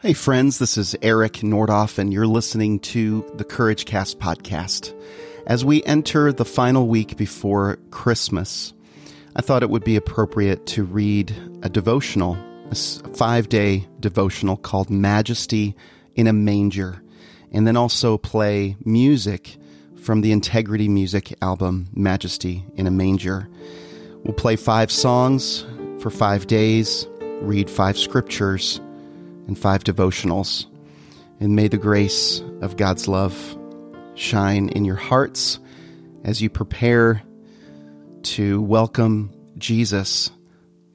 Hey friends, this is Eric Nordhoff, and you're listening to the Courage Cast podcast. As we enter the final week before Christmas, I thought it would be appropriate to read a devotional, a 5-day devotional called Majesty in a Manger, and then also play music from the Integrity Music album, Majesty in a Manger. We'll play 5 songs for 5 days, read 5 scriptures, and 5 devotionals. And may the grace of God's love shine in your hearts as you prepare to welcome Jesus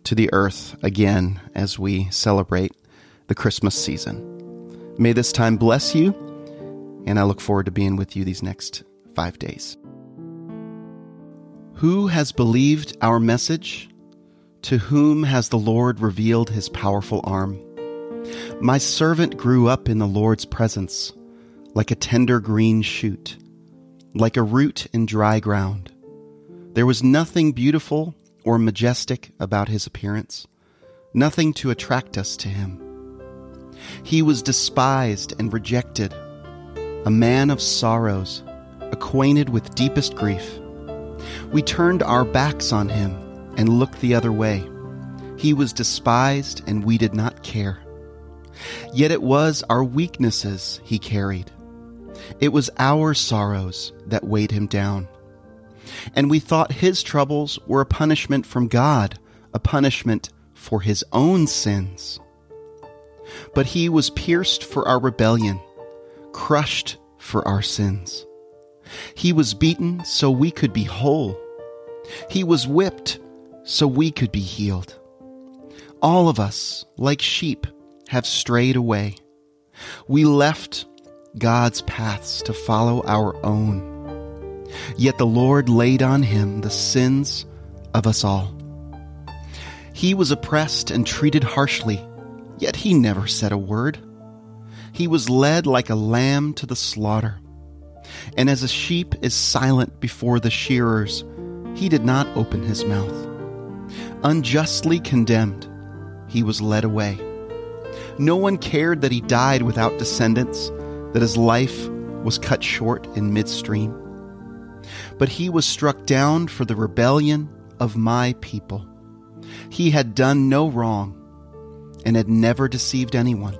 to the earth again as we celebrate the Christmas season. May this time bless you, and I look forward to being with you these next 5 days. Who has believed our message? To whom has the Lord revealed his powerful arm? My servant grew up in the Lord's presence, like a tender green shoot, like a root in dry ground. There was nothing beautiful or majestic about his appearance, nothing to attract us to him. He was despised and rejected, a man of sorrows, acquainted with deepest grief. We turned our backs on him and looked the other way. He was despised, and we did not care. Yet it was our weaknesses he carried. It was our sorrows that weighed him down. And we thought his troubles were a punishment from God, a punishment for his own sins. But he was pierced for our rebellion, crushed for our sins. He was beaten so we could be whole. He was whipped so we could be healed. All of us, like sheep, have strayed away. We left God's paths to follow our own. Yet the Lord laid on him the sins of us all. He was oppressed and treated harshly, yet he never said a word. He was led like a lamb to the slaughter, and as a sheep is silent before the shearers, he did not open his mouth. Unjustly condemned, he was led away. No one cared that he died without descendants, that his life was cut short in midstream. But he was struck down for the rebellion of my people. He had done no wrong and had never deceived anyone.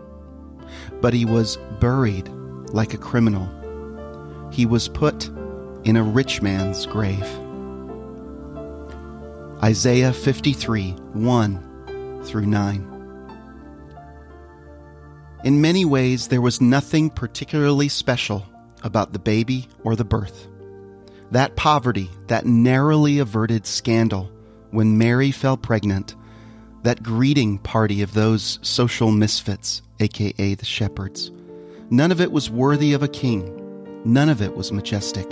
But he was buried like a criminal. He was put in a rich man's grave. Isaiah 53:1-9. In many ways, there was nothing particularly special about the baby or the birth. That poverty, that narrowly averted scandal when Mary fell pregnant, that greeting party of those social misfits, aka the shepherds, none of it was worthy of a king. None of it was majestic.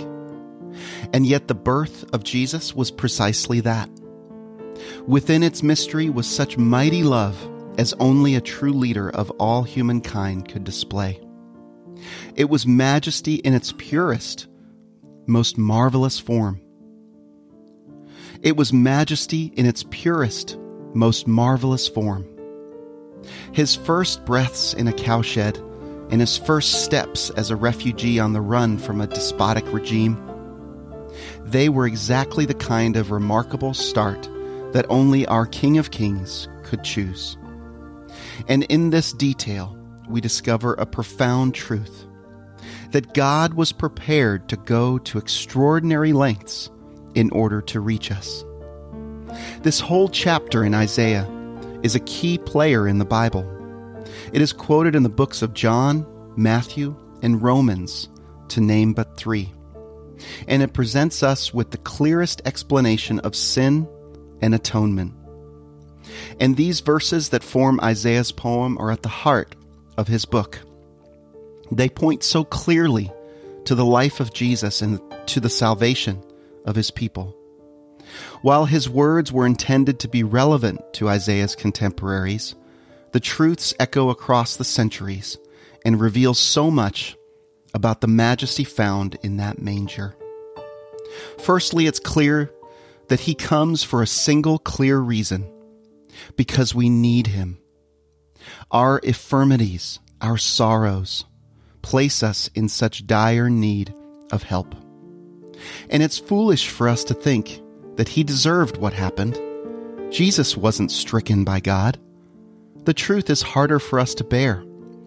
And yet the birth of Jesus was precisely that. Within its mystery was such mighty love as only a true leader of all humankind could display. It was majesty in its purest, most marvelous form. It was majesty in its purest, most marvelous form. His first breaths in a cowshed and his first steps as a refugee on the run from a despotic regime, they were exactly the kind of remarkable start that only our King of Kings could choose. And in this detail, we discover a profound truth, that God was prepared to go to extraordinary lengths in order to reach us. This whole chapter in Isaiah is a key player in the Bible. It is quoted in the books of John, Matthew, and Romans, to name but 3. And it presents us with the clearest explanation of sin and atonement. And these verses that form Isaiah's poem are at the heart of his book. They point so clearly to the life of Jesus and to the salvation of his people. While his words were intended to be relevant to Isaiah's contemporaries, the truths echo across the centuries and reveal so much about the majesty found in that manger. Firstly, it's clear that he comes for a single clear reason: because we need him. our infirmities, our sorrows, place us in such dire need of help. And it's foolish for us to think that he deserved what happened. Jesus wasn't stricken by God. The truth is harder for us to bear,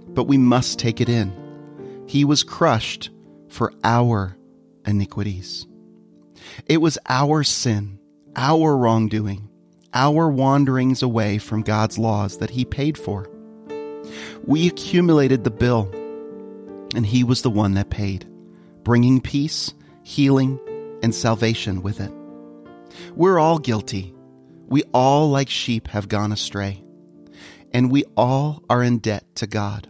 but we must take it in. He was crushed for our iniquities. It was our sin, our wrongdoing, our wanderings away from God's laws that he paid for. We accumulated the bill, and he was the one that paid, bringing peace, healing, and salvation with it. We're all guilty. We all, like sheep, have gone astray, and we all are in debt to God.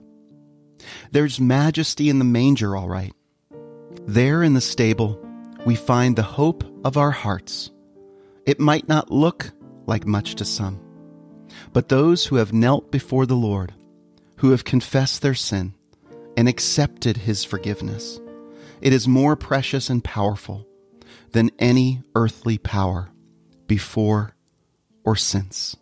There's majesty in the manger, all right. There in the stable, we find the hope of our hearts. It might not look like much to some, but those who have knelt before the Lord, who have confessed their sin and accepted his forgiveness, it is more precious and powerful than any earthly power before or since.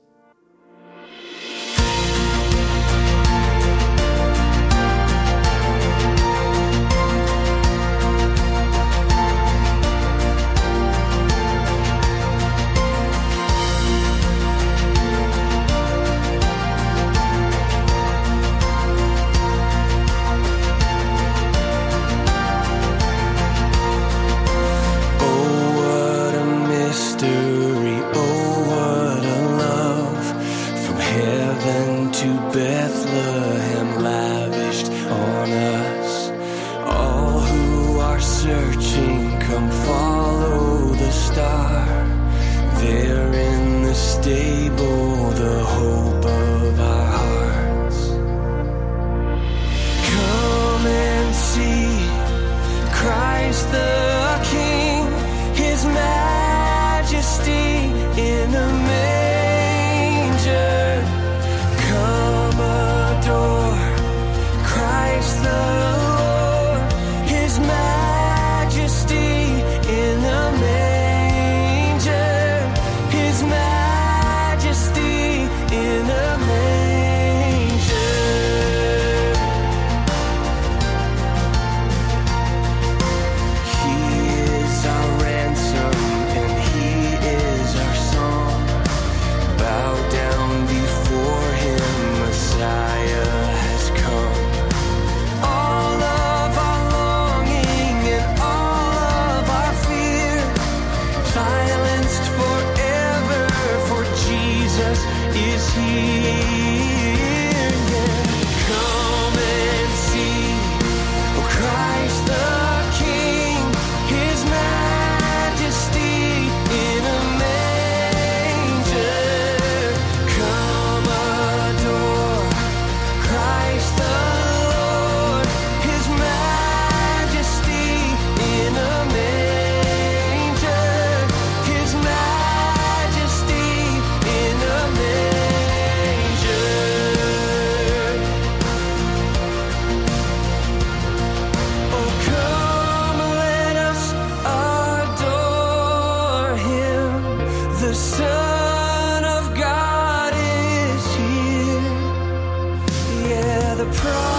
Son of God is here. Yeah, the